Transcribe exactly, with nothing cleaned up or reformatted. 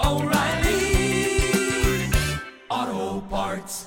oh, oh, O'Reilly Auto Parts.